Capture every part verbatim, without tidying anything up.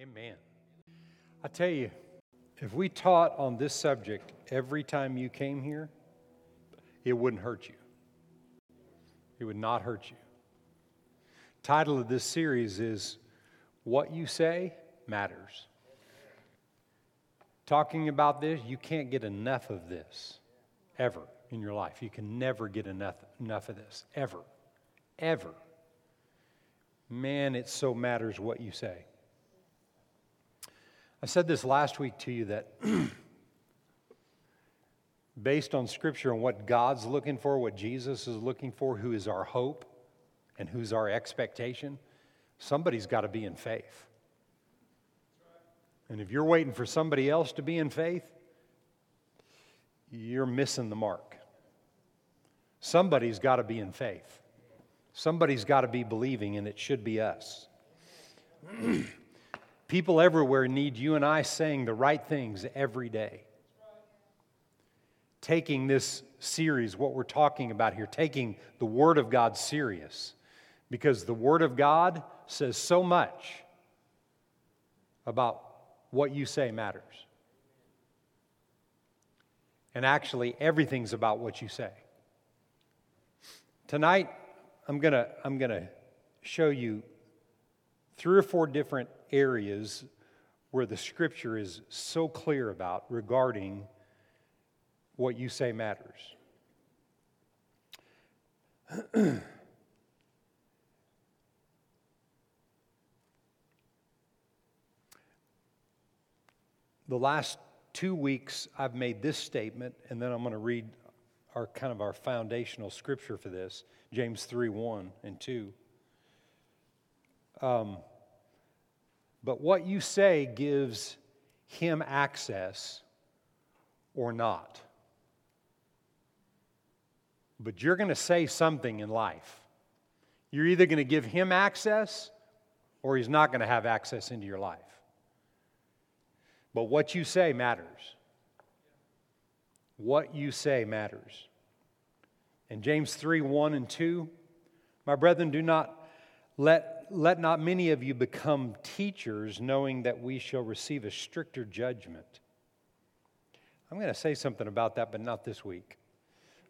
Amen. I tell you, if we taught on this subject every time you came here, it wouldn't hurt you. It would not hurt you. Title of this series is, What You Say Matters. Talking about this, you can't get enough of this, ever, in your life. You can never get enough, enough of this, ever, ever. Man, it so matters what you say. I said this last week to you that based on Scripture and what God's looking for, what Jesus is looking for, who is our hope and who's our expectation, somebody's got to be in faith. And if you're waiting for somebody else to be in faith, you're missing the mark. Somebody's got to be in faith. Somebody's got to be believing, and it should be us. People everywhere need you and I saying the right things every day. Taking this series, what we're talking about here, taking the Word of God serious, because the Word of God says so much about what you say matters. And actually, everything's about what you say. Tonight, I'm gonna I'm gonna show you three or four different areas where the Scripture is so clear about regarding what you say matters. The last two weeks I've made this statement, and then I'm going to read our kind of our foundational scripture for this, James three, one and two. Um, but what you say gives him access or not. But you're going to say something in life. You're either going to give him access or he's not going to have access into your life. But what you say matters. What you say matters. In James three, one and two, my brethren, do not let, let not many of you become teachers, knowing that we shall receive a stricter judgment. I'm going to say something about that, but not this week.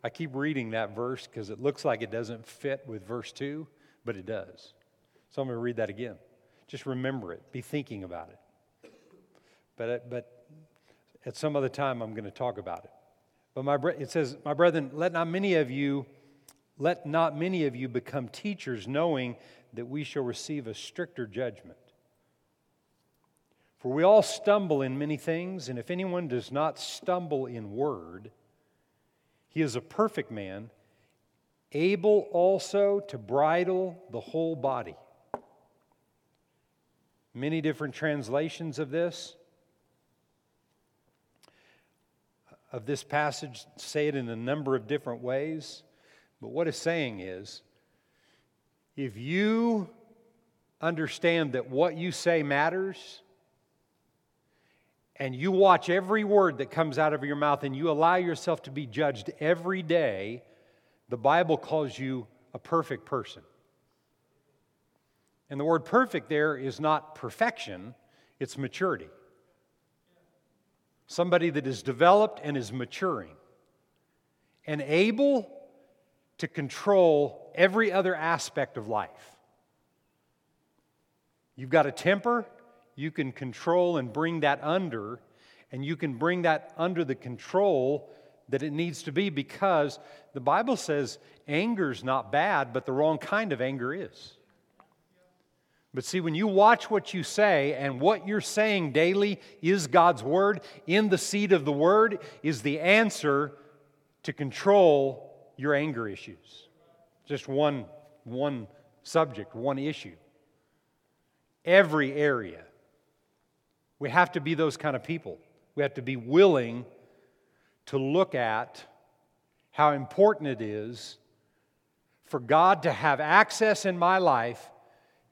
I keep reading that verse because it looks like it doesn't fit with verse two, but it does. So I'm going to read that again. Just remember it. Be thinking about it. But but at some other time, I'm going to talk about it. But my it says, my brethren, let not many of you, let not many of you become teachers, knowing that we shall receive a stricter judgment. For we all stumble in many things, and if anyone does not stumble in word, he is a perfect man, able also to bridle the whole body. Many different translations of this, of this passage, say it in a number of different ways. But what it's saying is, if you understand that what you say matters, and you watch every word that comes out of your mouth, and you allow yourself to be judged every day, the Bible calls you a perfect person. And the word perfect there is not perfection, it's maturity. Somebody that is developed and is maturing and able to control every other aspect of life. You've got a temper. You can control and bring that under, and you can bring that under the control that it needs to be, because the Bible says anger's not bad, but the wrong kind of anger is. But see, when you watch what you say, and what you're saying daily is God's Word, in the seed of the Word is the answer to control your anger issues. Just one, one subject, one issue. Every area. We have to be those kind of people. We have to be willing to look at how important it is for God to have access in my life.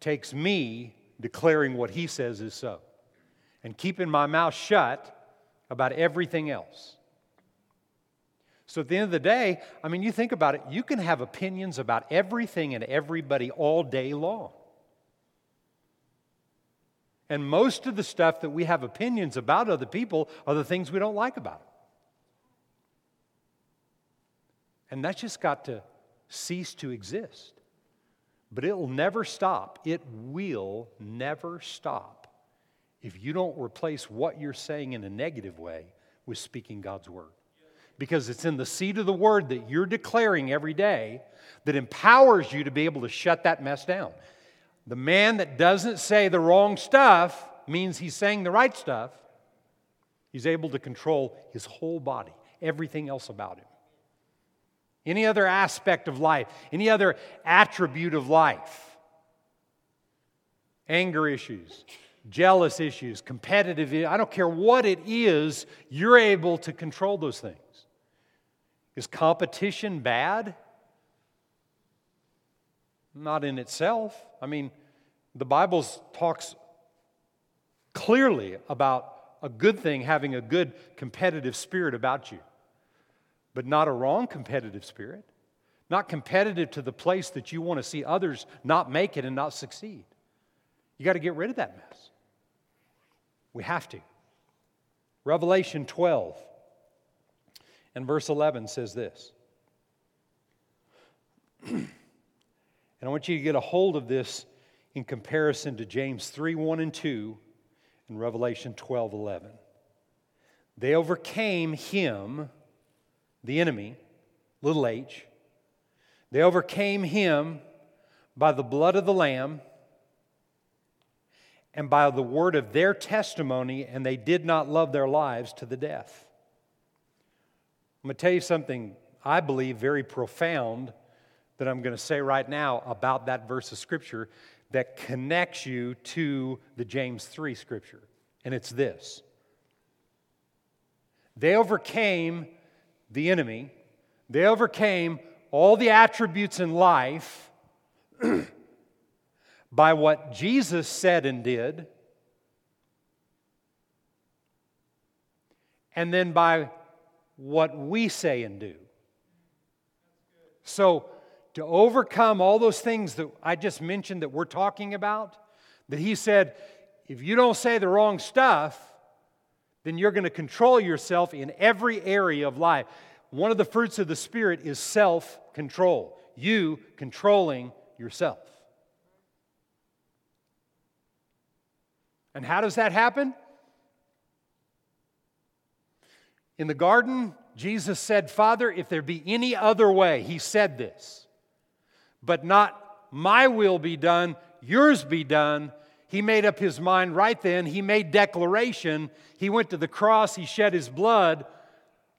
Takes me declaring what He says is so and keeping my mouth shut about everything else. So at the end of the day, I mean, you think about it, you can have opinions about everything and everybody all day long. And most of the stuff that we have opinions about other people are the things we don't like about them. And that's just got to cease to exist. But it'll never stop. It will never stop if you don't replace what you're saying in a negative way with speaking God's word. Because it's in the seed of the word that you're declaring every day that empowers you to be able to shut that mess down. The man that doesn't say the wrong stuff means he's saying the right stuff. He's able to control his whole body, everything else about him. Any other aspect of life, any other attribute of life, anger issues, jealous issues, competitive issues, I don't care what it is, you're able to control those things. Is competition bad? Not in itself. I mean, the Bible talks clearly about a good thing having a good competitive spirit about you. But not a wrong competitive spirit. Not competitive to the place that you want to see others not make it and not succeed. You got to get rid of that mess. We have to. Revelation twelve and verse eleven says this. And I want you to get a hold of this in comparison to James three, one and two and Revelation twelve, eleven. They overcame him, the enemy, little h. They overcame him by the blood of the Lamb and by the word of their testimony, and they did not love their lives to the death. I'm going to tell you something I believe very profound that I'm going to say right now about that verse of Scripture that connects you to the James three Scripture, and it's this. They overcame the enemy, they overcame all the attributes in life by what Jesus said and did, and then by what we say and do. So, to overcome all those things that I just mentioned that we're talking about, that he said, if you don't say the wrong stuff, then you're going to control yourself in every area of life. One of the fruits of the Spirit is self-control. You controlling yourself. And how does that happen? In the garden, Jesus said, Father, if there be any other way, he said this, but not my will be done, yours be done. He made up his mind right then. He made declaration. He went to the cross. He shed his blood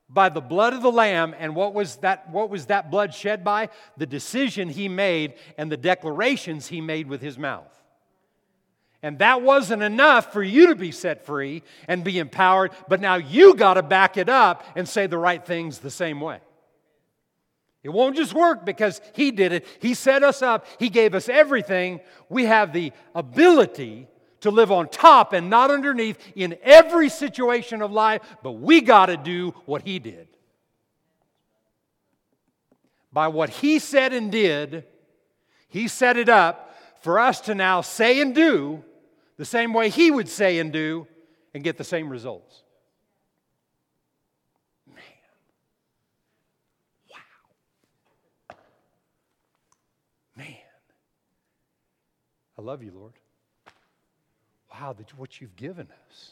by the blood of the Lamb. And what was that, what was that blood shed by? The decision he made and the declarations he made with his mouth. And that wasn't enough for you to be set free and be empowered. But now you got to back it up and say the right things the same way. It won't just work because he did it. He set us up. He gave us everything. We have the ability to live on top and not underneath in every situation of life, but we got to do what he did. By what he said and did, he set it up for us to now say and do the same way he would say and do and get the same results. I love you, Lord. Wow, that's what you've given us.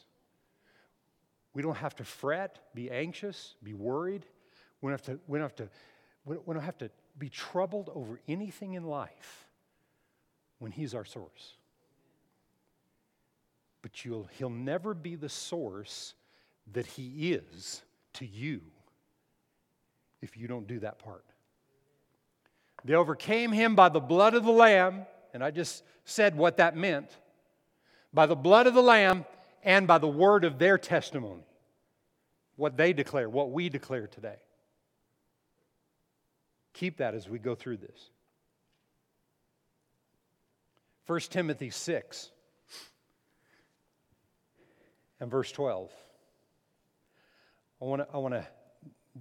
We don't have to fret, be anxious, be worried. We don't have to, we don't have to, we don't have to be troubled over anything in life when he's our source. But you'll, he'll never be the source that he is to you if you don't do that part. They overcame him by the blood of the Lamb. And I just said what that meant. By the blood of the Lamb and by the word of their testimony. What they declare, what we declare today. Keep that as we go through this. First Timothy six and verse twelve. I want to, I want to,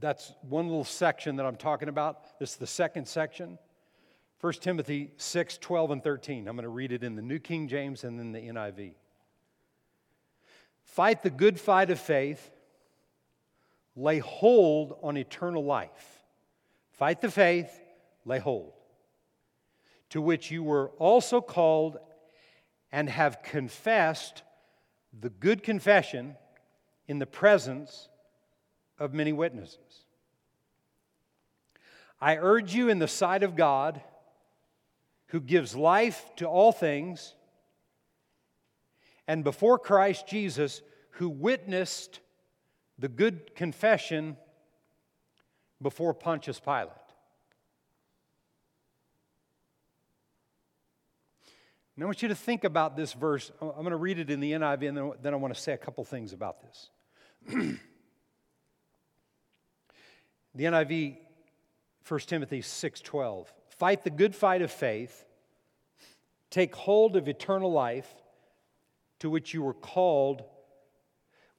that's one little section that I'm talking about. This is the second section. First Timothy six, twelve, and thirteen. I'm going to read it in the New King James and then the N I V. Fight the good fight of faith. Lay hold on eternal life. Fight the faith, lay hold. To which you were also called and have confessed the good confession in the presence of many witnesses. I urge you in the sight of God, who gives life to all things, and before Christ Jesus, who witnessed the good confession before Pontius Pilate. Now I want you to think about this verse. I'm going to read it in the N I V, and then I want to say a couple things about this. The N I V, First Timothy six twelve. Fight the good fight of faith. Take hold of eternal life, to which you were called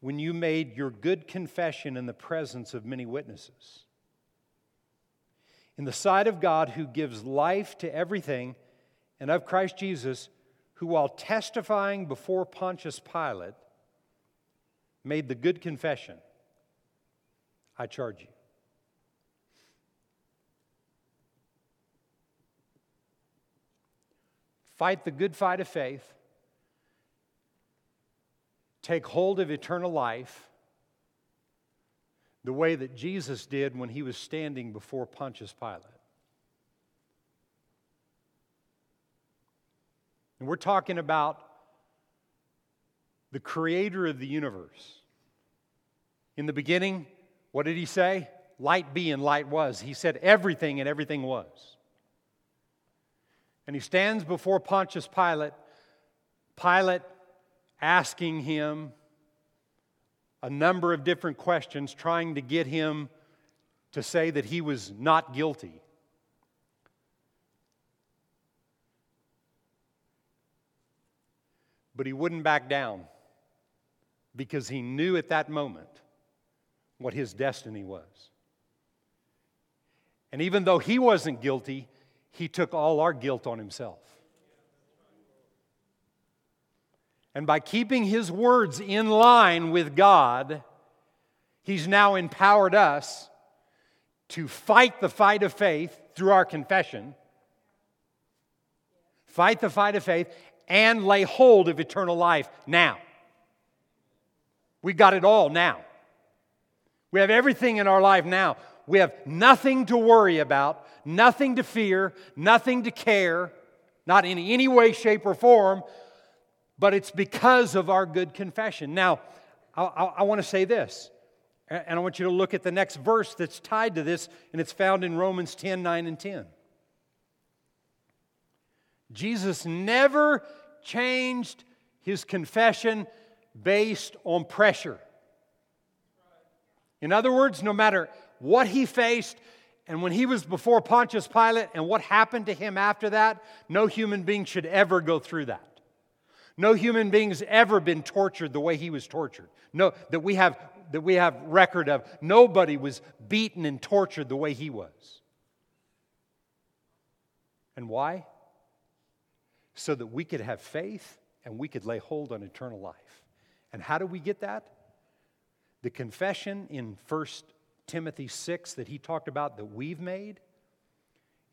when you made your good confession in the presence of many witnesses. In the sight of God, who gives life to everything, and of Christ Jesus, who while testifying before Pontius Pilate, made the good confession, I charge you. Fight the good fight of faith. Take hold of eternal life the way that Jesus did when he was standing before Pontius Pilate. And we're talking about the creator of the universe. In the beginning, what did he say? Light be and light was. He said everything and everything was. And he stands before Pontius Pilate. Pilate asking him a number of different questions, trying to get him to say that he was not guilty. But he wouldn't back down, because he knew at that moment what his destiny was. And even though he wasn't guilty, he took all our guilt on himself. And by keeping his words in line with God, he's now empowered us to fight the fight of faith through our confession. Fight the fight of faith and lay hold of eternal life now. We got it all now. We have everything in our life now. We have nothing to worry about, nothing to fear, nothing to care, not in any way, shape, or form. But it's because of our good confession. Now, I, I, I want to say this, and I want you to look at the next verse that's tied to this, and it's found in Romans ten, nine, and ten. Jesus never changed his confession based on pressure. In other words, no matter what he faced, and when he was before Pontius Pilate, and what happened to him after that, no human being should ever go through that. No human being's ever been tortured the way he was tortured. No, that we have that we have record of. Nobody was beaten and tortured the way he was. And why? So that we could have faith and we could lay hold on eternal life. And how do we get that? The confession in First Timothy six that he talked about that we've made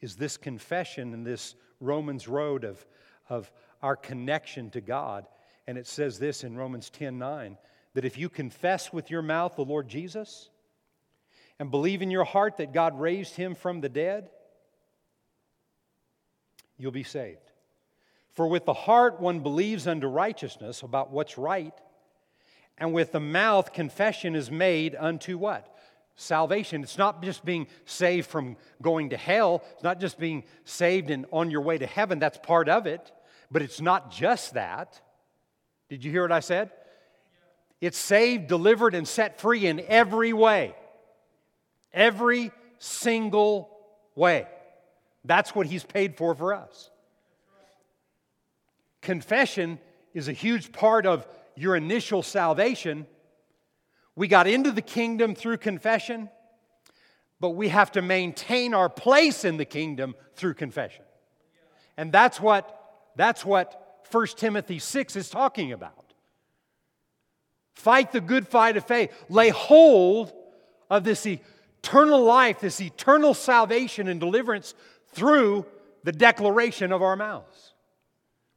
is this confession in this Romans road of of our connection to God. And it says this in Romans ten nine, that if you confess with your mouth the Lord Jesus and believe in your heart that God raised him from the dead, you'll be saved. For with the heart one believes unto righteousness, about what's right, and with the mouth confession is made unto what? Salvation. It's not just being saved from going to hell. It's not just being saved and on your way to heaven. That's part of it. But it's not just that. Did you hear what I said? It's saved, delivered, and set free in every way. Every single way. That's what he's paid for for us. Confession is a huge part of your initial salvation. We got into the kingdom through confession, but we have to maintain our place in the kingdom through confession. And that's what That's what First Timothy six is talking about. Fight the good fight of faith. Lay hold of this eternal life, this eternal salvation and deliverance through the declaration of our mouths.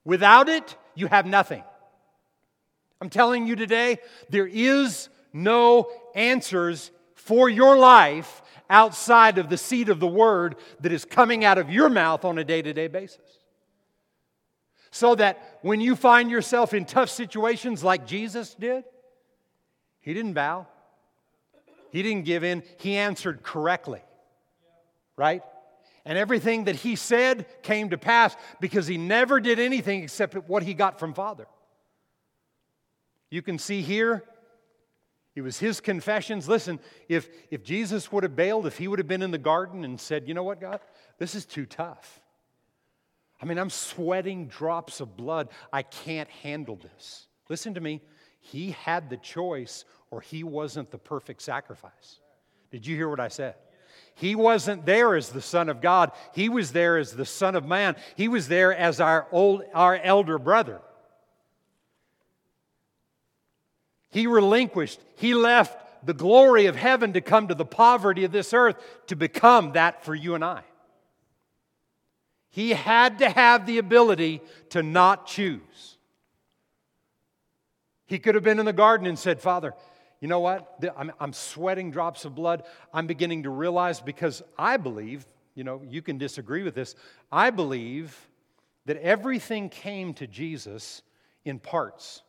Without it, you have nothing. I'm telling you today, there is no answers for your life outside of the seed of the word that is coming out of your mouth on a day-to-day basis. So that when you find yourself in tough situations like Jesus did, he didn't bow. He didn't give in. He answered correctly. Right? And everything that he said came to pass because he never did anything except what he got from Father. You can see here, it was his confessions. Listen, if, if Jesus would have bailed, if he would have been in the garden and said, you know what, God, this is too tough. I mean, I'm sweating drops of blood. I can't handle this. Listen to me. He had the choice, or he wasn't the perfect sacrifice. Did you hear what I said? He wasn't there as the Son of God. He was there as the Son of Man. He was there as our old, our elder brother. He relinquished. He left the glory of heaven to come to the poverty of this earth to become that for you and I. He had to have the ability to not choose. He could have been in the garden and said, Father, you know what? I'm sweating drops of blood. I'm beginning to realize, because I believe, you know, you can disagree with this. I believe that everything came to Jesus in parts.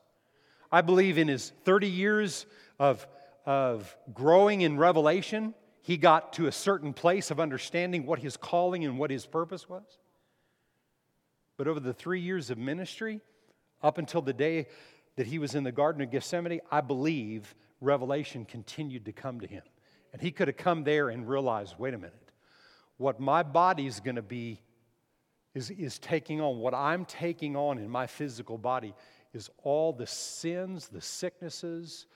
I believe in his thirty years of, of growing in revelation, he got to a certain place of understanding what his calling and what his purpose was. But over the three years of ministry, up until the day that he was in the Garden of Gethsemane, I believe revelation continued to come to him. And he could have come there and realized, wait a minute, what my body's going to be is, is taking on, what I'm taking on in my physical body is all the sins, the sicknesses,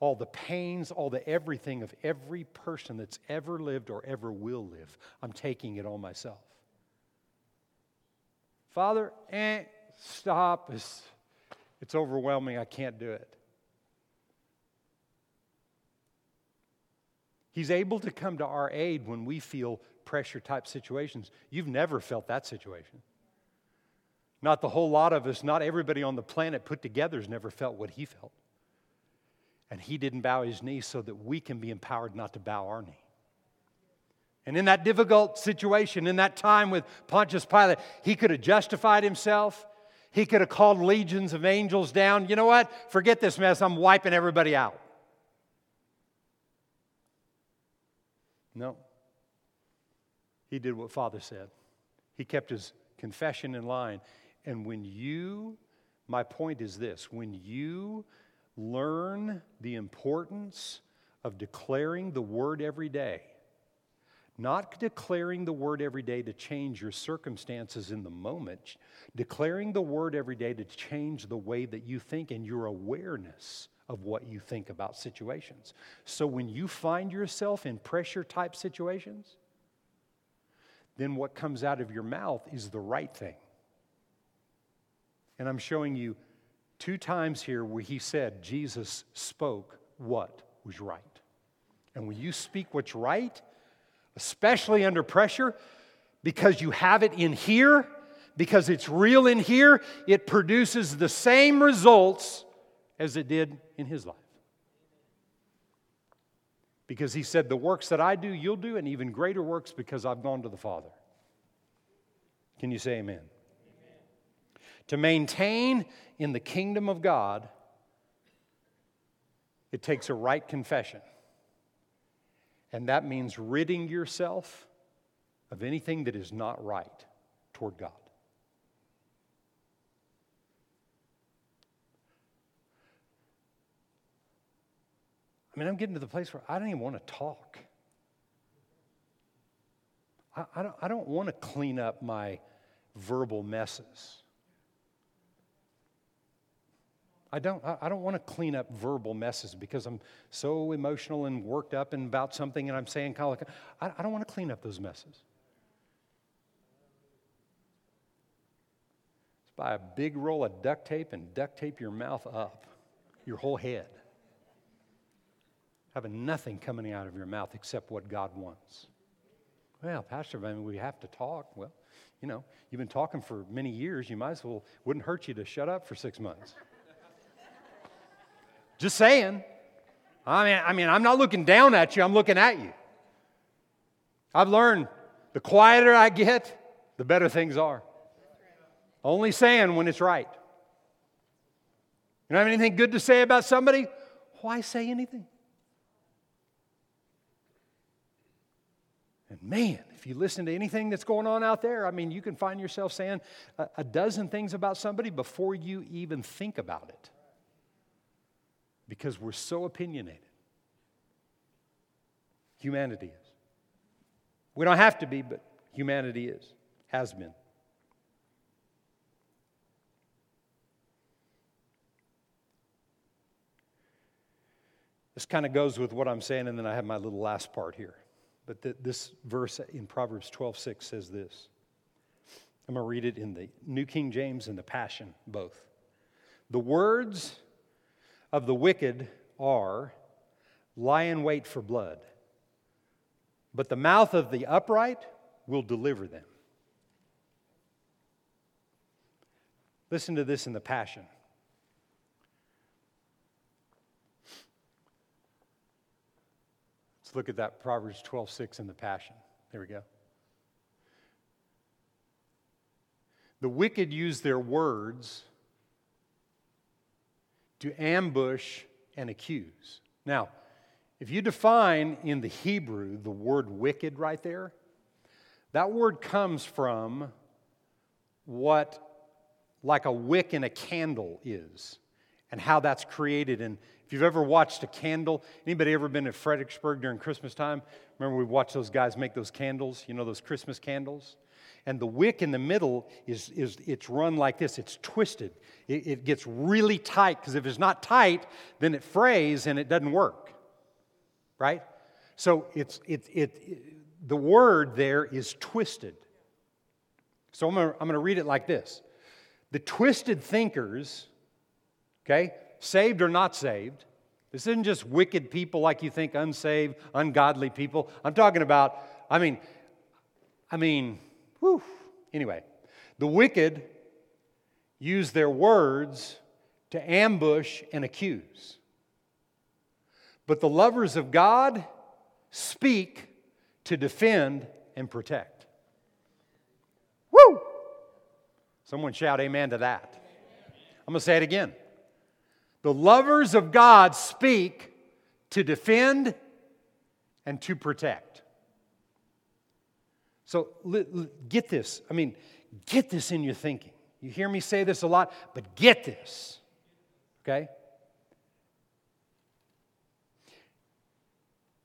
all the pains, all the everything of every person that's ever lived or ever will live. I'm taking it on myself. Father, eh, stop. It's, it's overwhelming. I can't do it. He's able to come to our aid when we feel pressure-type situations. You've never felt that situation. Not the whole lot of us, not everybody on the planet put together has never felt what he felt. And he didn't bow his knee so that we can be empowered not to bow our knee. And in that difficult situation, in that time with Pontius Pilate, he could have justified himself. He could have called legions of angels down. You know what? Forget this mess. I'm wiping everybody out. No. He did what Father said. He kept his confession in line. And when you, my point is this, when you learn the importance of declaring the word every day, not declaring the word every day to change your circumstances in the moment, declaring the word every day to change the way that you think and your awareness of what you think about situations. So when you find yourself in pressure-type situations, then what comes out of your mouth is the right thing. And I'm showing you two times here where he said Jesus spoke what was right. And when you speak what's right, especially under pressure, because you have it in here, because it's real in here, it produces the same results as it did in his life. Because he said, the works that I do, you'll do, and even greater works because I've gone to the Father. Can you say amen? To maintain in the kingdom of God, it takes a right confession. And that means ridding yourself of anything that is not right toward God. I mean, I'm getting to the place where I don't even want to talk. I, I don't, I don't want to clean up my verbal messes. I don't, I don't want to clean up verbal messes because I'm so emotional and worked up and about something and I'm saying, I don't want to clean up those messes. Just buy a big roll of duct tape and duct tape your mouth up, your whole head. having nothing coming out of your mouth except what God wants. Well, Pastor, I mean, we have to talk. Well, you know, you've been talking for many years. You might as well, wouldn't hurt you to shut up for six months. Just saying. I mean, I mean, I'm not looking down at you. I'm looking at you. I've learned the quieter I get, the better things are. Only saying when it's right. You don't have anything good to say about somebody? Why say anything? And man, if you listen to anything that's going on out there, I mean, you can find yourself saying a, a dozen things about somebody before you even think about it. Because we're so opinionated. Humanity is. We don't have to be, but humanity is, has been. This kind of goes with what I'm saying, and then I have my little last part here. But the, this verse in Proverbs twelve six says this. I'm going to read it in the New King James and the Passion, both. The words of the wicked are, lie in wait for blood, but the mouth of the upright will deliver them. Listen to this in the Passion. Look at that, Proverbs twelve six in the Passion. There we go. The wicked use their words to ambush and accuse. Now, if you define in the Hebrew the word wicked right there, that word comes from what like a wick in a candle is and how that's created in. If you've ever watched a candle, anybody ever been at Fredericksburg during Christmas time? Remember we watched those guys make those candles, you know, those Christmas candles? And the wick in the middle is, is it's run like this. It's twisted. It, it gets really tight because if it's not tight, then it frays and it doesn't work, right? So it's it it, it the word there is twisted. So I'm gonna, I'm going to read it like this. The twisted thinkers, okay, saved or not saved. This isn't just wicked people like you think, unsaved, ungodly people. I'm talking about, I mean, I mean, whew. Anyway, the wicked use their words to ambush and accuse. But the lovers of God speak to defend and protect. Woo! Someone shout amen to that. I'm going to say it again. The lovers of God speak to defend and to protect. So l- l- get this. I mean, get this in your thinking. You hear me say this a lot, but get this. Okay?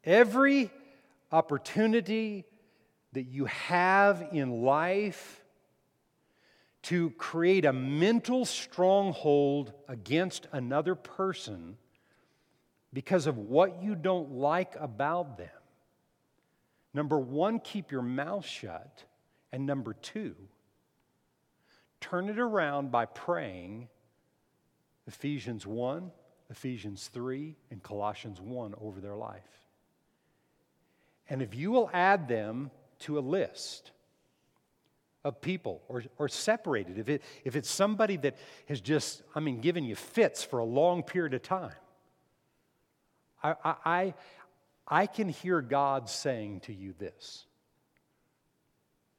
Every opportunity that you have in life to create a mental stronghold against another person because of what you don't like about them. Number one, keep your mouth shut. And number two, turn it around by praying Ephesians one, Ephesians three, and Colossians one over their life. And if you will add them to a list of people or, or separated, if it if it's somebody that has just, I mean, given you fits for a long period of time, I I I can hear God saying to you this: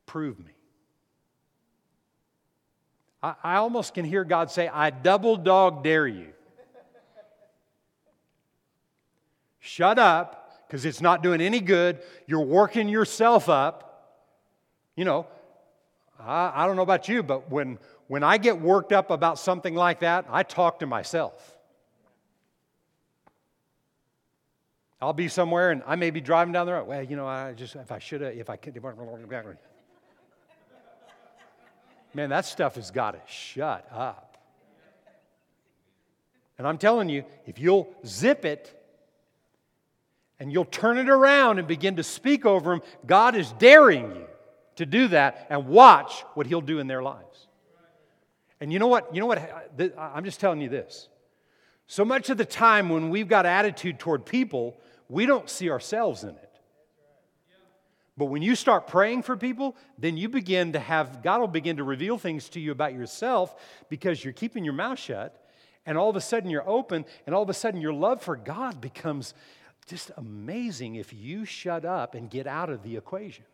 prove me. I, I almost can hear God say, I double dog dare you. Shut up, because it's not doing any good. You're working yourself up. You know, I don't know about you, but when, when I get worked up about something like that, I talk to myself. I'll be somewhere and I may be driving down the road. Well, you know, I just, if I should have, if I could. Man, that stuff has got to shut up. And I'm telling you, if you'll zip it and you'll turn it around and begin to speak over them, God is daring you to do that, and watch what He'll do in their lives. And you know what? You know what? I'm just telling you this. So much of the time when we've got attitude toward people, we don't see ourselves in it. But when you start praying for people, then you begin to have, God will begin to reveal things to you about yourself because you're keeping your mouth shut, and all of a sudden you're open, and all of a sudden your love for God becomes just amazing if you shut up and get out of the equation.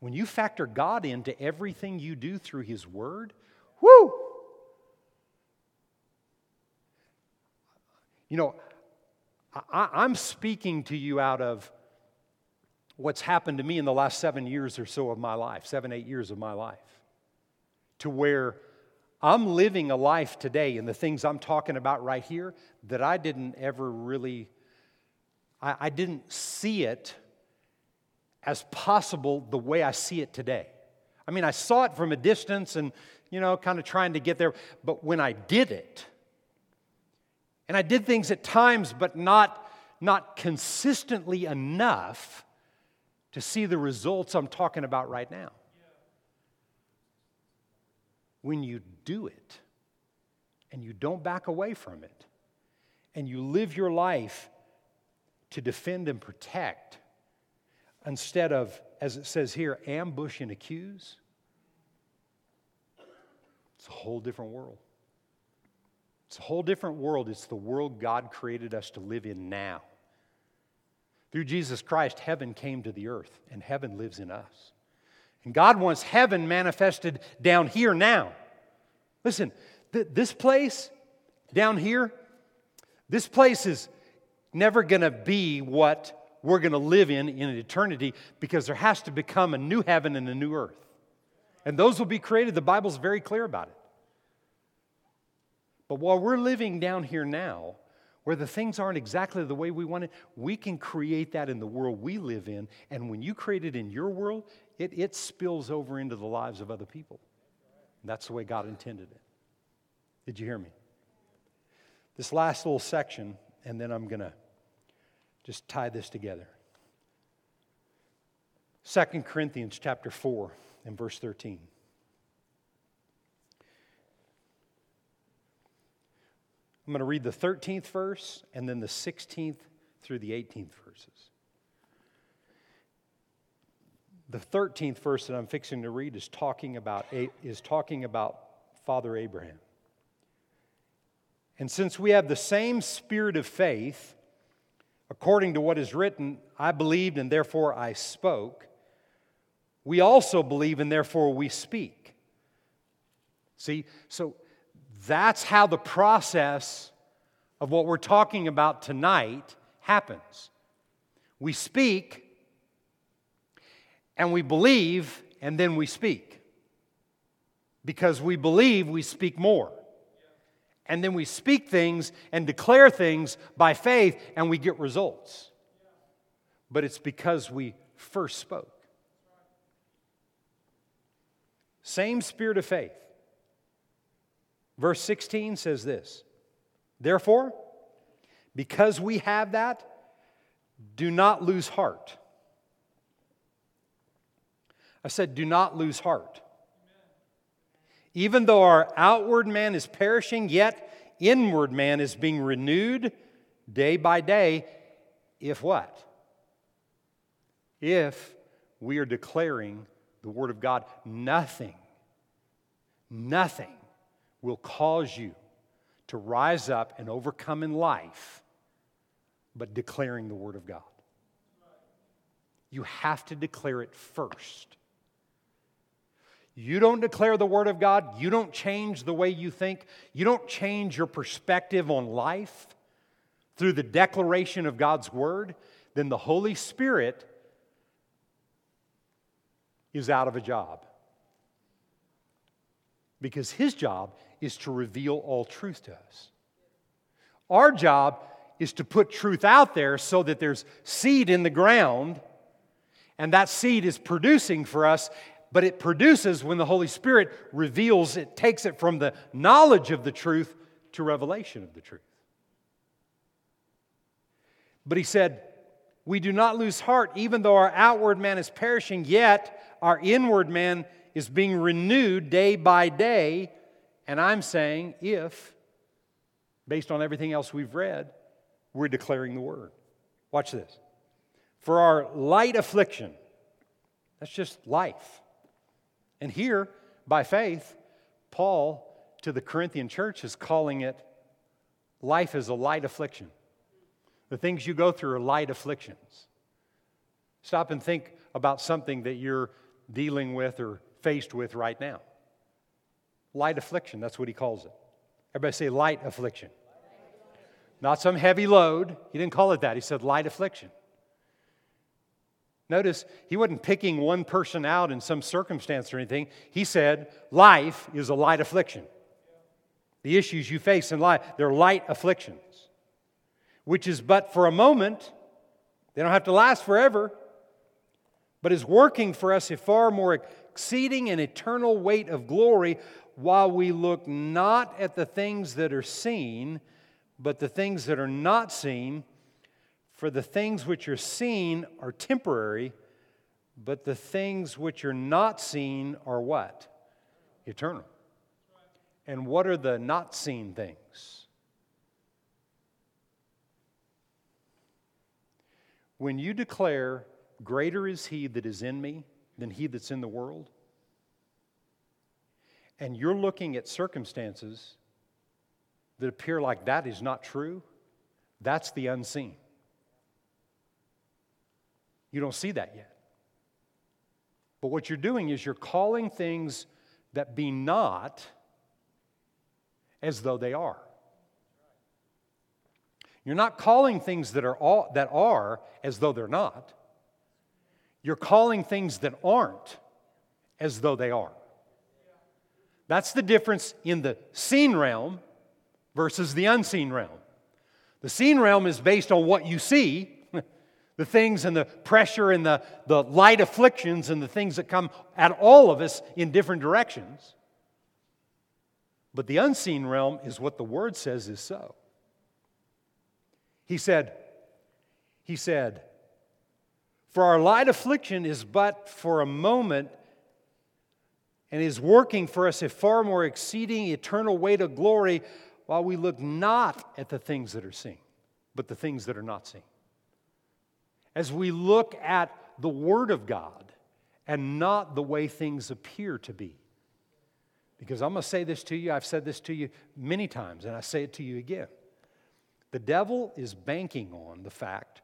When you factor God into everything you do through His Word, whoo! You know, I, I'm speaking to you out of what's happened to me in the last seven years or so of my life, seven, eight years of my life, to where I'm living a life today and the things I'm talking about right here that I didn't ever really, I, I didn't see it as possible the way I see it today. I mean, I saw it from a distance and, you know, kind of trying to get there, but when I did it, and I did things at times, but not, not consistently enough to see the results I'm talking about right now. When you do it, and you don't back away from it, and you live your life to defend and protect, instead of, as it says here, ambush and accuse, it's a whole different world. It's a whole different world. It's the world God created us to live in now. Through Jesus Christ, heaven came to the earth, and heaven lives in us. And God wants heaven manifested down here now. Listen, th- this place down here, this place is never going to be what we're going to live in in eternity, because there has to become a new heaven and a new earth. And those will be created. The Bible's very clear about it. But while we're living down here now, where the things aren't exactly the way we want it, we can create that in the world we live in. And when you create it in your world, it, it spills over into the lives of other people. And that's the way God intended it. Did you hear me? This last little section, and then I'm going to just tie this together. Second Corinthians chapter four and verse thirteen. I'm going to read the thirteenth verse and then the sixteenth through the eighteenth verses. The thirteenth verse that I'm fixing to read is talking about is talking about Father Abraham. And since we have the same spirit of faith, according to what is written, I believed and therefore I spoke, we also believe and therefore we speak. See, so that's how the process of what we're talking about tonight happens. We speak, and we believe, and then we speak. Because we believe, we speak more. And then we speak things and declare things by faith, and we get results. But it's because we first spoke. Same spirit of faith. Verse sixteen says this, therefore, because we have that, do not lose heart. I said, do not lose heart. Even though our outward man is perishing, yet inward man is being renewed day by day, if what? If we are declaring the Word of God, nothing, nothing will cause you to rise up and overcome in life, but declaring the Word of God. You have to declare it first. You don't declare the Word of God, you don't change the way you think, you don't change your perspective on life through the declaration of God's Word, then the Holy Spirit is out of a job. Because His job is to reveal all truth to us. Our job is to put truth out there so that there's seed in the ground, and that seed is producing for us, but it produces when the Holy Spirit reveals it, takes it from the knowledge of the truth to revelation of the truth. But he said, we do not lose heart, even though our outward man is perishing, yet our inward man is being renewed day by day, and I'm saying if, based on everything else we've read, we're declaring the Word. Watch this. For our light affliction, that's just life. And here, by faith, Paul to the Corinthian church is calling it life is a light affliction. The things you go through are light afflictions. Stop and think about something that you're dealing with or faced with right now. Light affliction, that's what he calls it. Everybody say light affliction. Not some heavy load. He didn't call it that. He said light affliction. Notice, he wasn't picking one person out in some circumstance or anything. He said, life is a light affliction. The issues you face in life, they're light afflictions. Which is but for a moment. They don't have to last forever. But is working for us a far more exceeding and eternal weight of glory while we look not at the things that are seen, but the things that are not seen, for the things which are seen are temporary, but the things which are not seen are what? Eternal. And what are the not seen things? When you declare, greater is he that is in me than he that's in the world, and you're looking at circumstances that appear like that is not true, that's the unseen. You don't see that yet. But what you're doing is you're calling things that be not as though they are. You're not calling things that are all, that are as though they're not. You're calling things that aren't as though they are. That's the difference in the seen realm versus the unseen realm. The seen realm is based on what you see, the things and the pressure and the, the light afflictions and the things that come at all of us in different directions. But the unseen realm is what the Word says is so. He said, He said, for our light affliction is but for a moment, and is working for us a far more exceeding eternal weight of glory while we look not at the things that are seen, but the things that are not seen. As we look at the Word of God and not the way things appear to be. Because I'm going to say this to you, I've said this to you many times, and I say it to you again. The devil is banking on the fact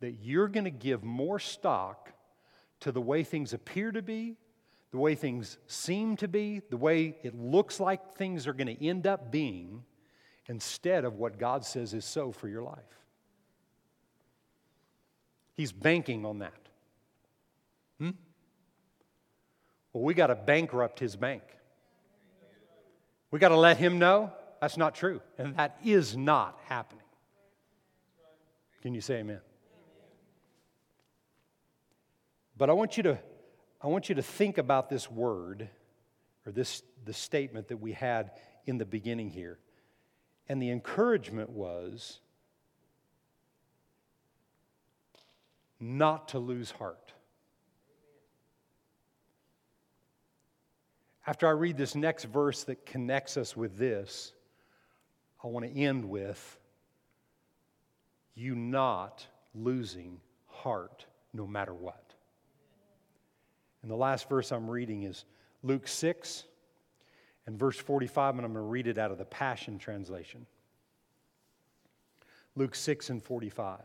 that you're going to give more stock to the way things appear to be, the way things seem to be, the way it looks like things are going to end up being, instead of what God says is so for your life. He's banking on that. Hmm? Well, we got to bankrupt his bank. We got to let him know that's not true, and that is not happening. Can you say amen? But I want you to I want you to think about this word, or this the statement that we had in the beginning here. And the encouragement was not to lose heart. After I read this next verse that connects us with this, I want to end with you not losing heart no matter what. And the last verse I'm reading is Luke six and verse forty-five, and I'm going to read it out of the Passion Translation. Luke six and forty-five.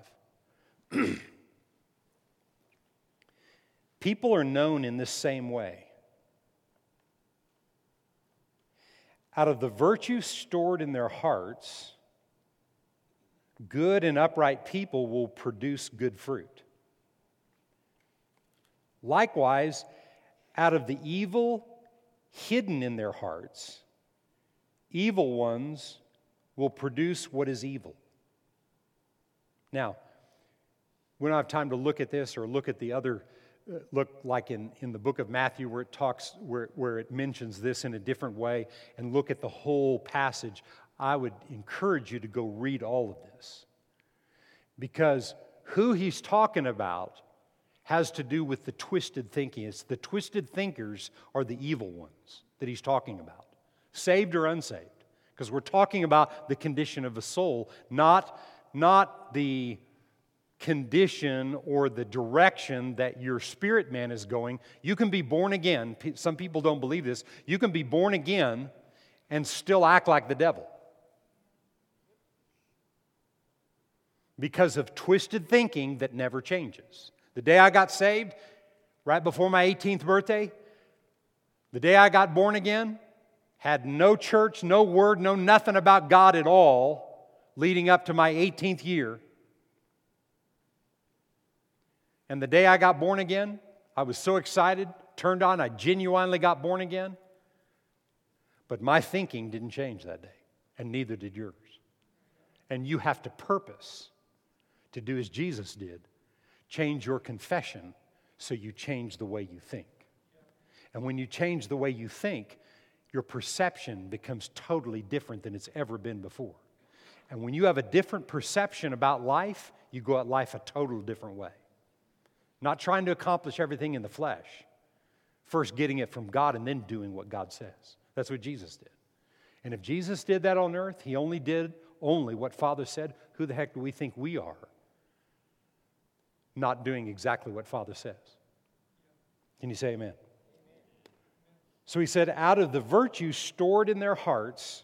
People are known in this same way. Out of the virtue stored in their hearts, good and upright people will produce good fruit. Likewise, out of the evil hidden in their hearts, evil ones will produce what is evil. Now, we don't have time to look at this or look at the other, uh, look like in, in the book of Matthew where it talks, where, where it mentions this in a different way and look at the whole passage. I would encourage you to go read all of this because who he's talking about has to do with the twisted thinking. It's the twisted thinkers are the evil ones that he's talking about, saved or unsaved, because we're talking about the condition of a soul, not, not the condition or the direction that your spirit man is going. You can be born again. Some people don't believe this. You can be born again and still act like the devil because of twisted thinking that never changes. The day I got saved, right before my eighteenth birthday, the day I got born again, had no church, no word, no nothing about God at all leading up to my eighteenth year. And the day I got born again, I was so excited, turned on, I genuinely got born again. But my thinking didn't change that day, and neither did yours. And you have to purpose to do as Jesus did, change your confession so you change the way you think. And when you change the way you think, your perception becomes totally different than it's ever been before. And when you have a different perception about life, you go at life a total different way. Not trying to accomplish everything in the flesh. First getting it from God and then doing what God says. That's what Jesus did. And if Jesus did that on earth, He only did only what Father said. Who the heck do we think we are? Not doing exactly what Father says. Can you say amen? So He said, out of the virtue stored in their hearts,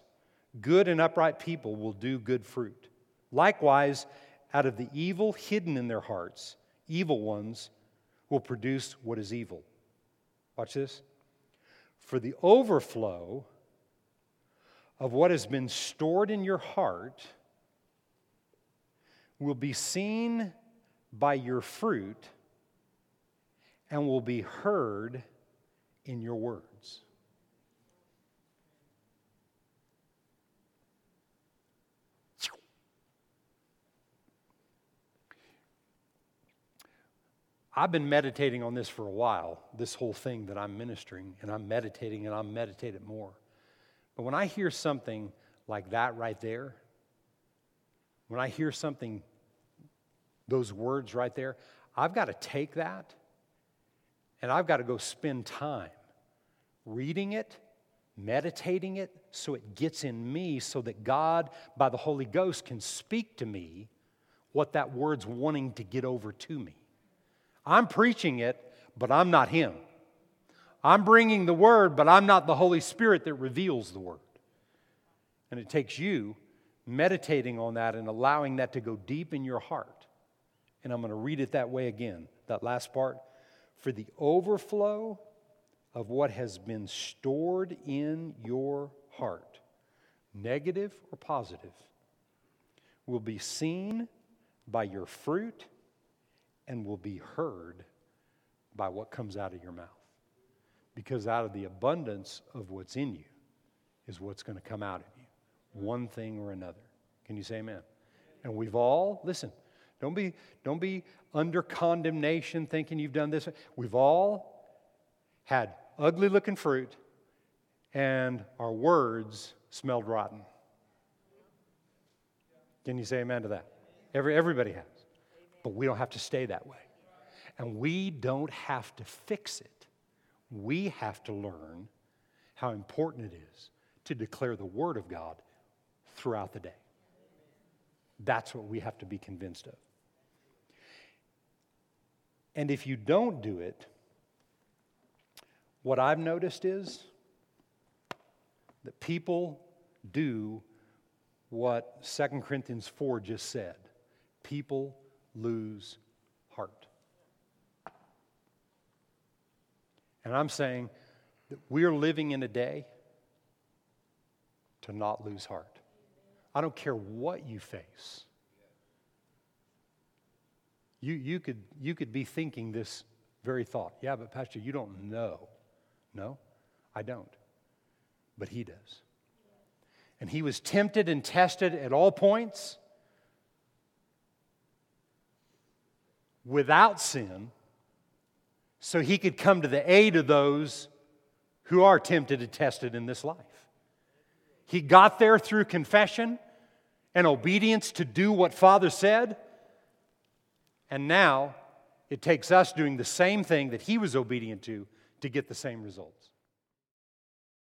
good and upright people will do good fruit. Likewise, out of the evil hidden in their hearts, evil ones will produce what is evil. Watch this. For the overflow of what has been stored in your heart will be seen by your fruit and will be heard in your words. I've been meditating on this for a while, this whole thing that I'm ministering, and I'm meditating, and I'll meditate it more. But when I hear something like that right there, when I hear something, those words right there, I've got to take that, and I've got to go spend time reading it, meditating it, so it gets in me, so that God, by the Holy Ghost, can speak to me what that word's wanting to get over to me. I'm preaching it, but I'm not Him. I'm bringing the Word, but I'm not the Holy Spirit that reveals the Word. And it takes you meditating on that and allowing that to go deep in your heart. And I'm going to read it that way again, that last part. For the overflow of what has been stored in your heart, negative or positive, will be seen by your fruit and will be heard by what comes out of your mouth. Because out of the abundance of what's in you is what's going to come out of you, one thing or another. Can you say amen? And we've all, listen, Don't be, don't be under condemnation thinking you've done this. We've all had ugly-looking fruit, and our words smelled rotten. Can you say amen to that? Every, everybody has. But we don't have to stay that way. And we don't have to fix it. We have to learn how important it is to declare the Word of God throughout the day. That's what we have to be convinced of. And if you don't do it, what I've noticed is that people do what Second Corinthians four just said. People lose heart. And I'm saying that we're living in a day to not lose heart. I don't care what you face. You, you could, you could be thinking this very thought. Yeah, but Pastor, you don't know. No, I don't. But He does. And He was tempted and tested at all points without sin, so He could come to the aid of those who are tempted and tested in this life. He got there through confession and obedience to do what Father said. And now, it takes us doing the same thing that He was obedient to to get the same results.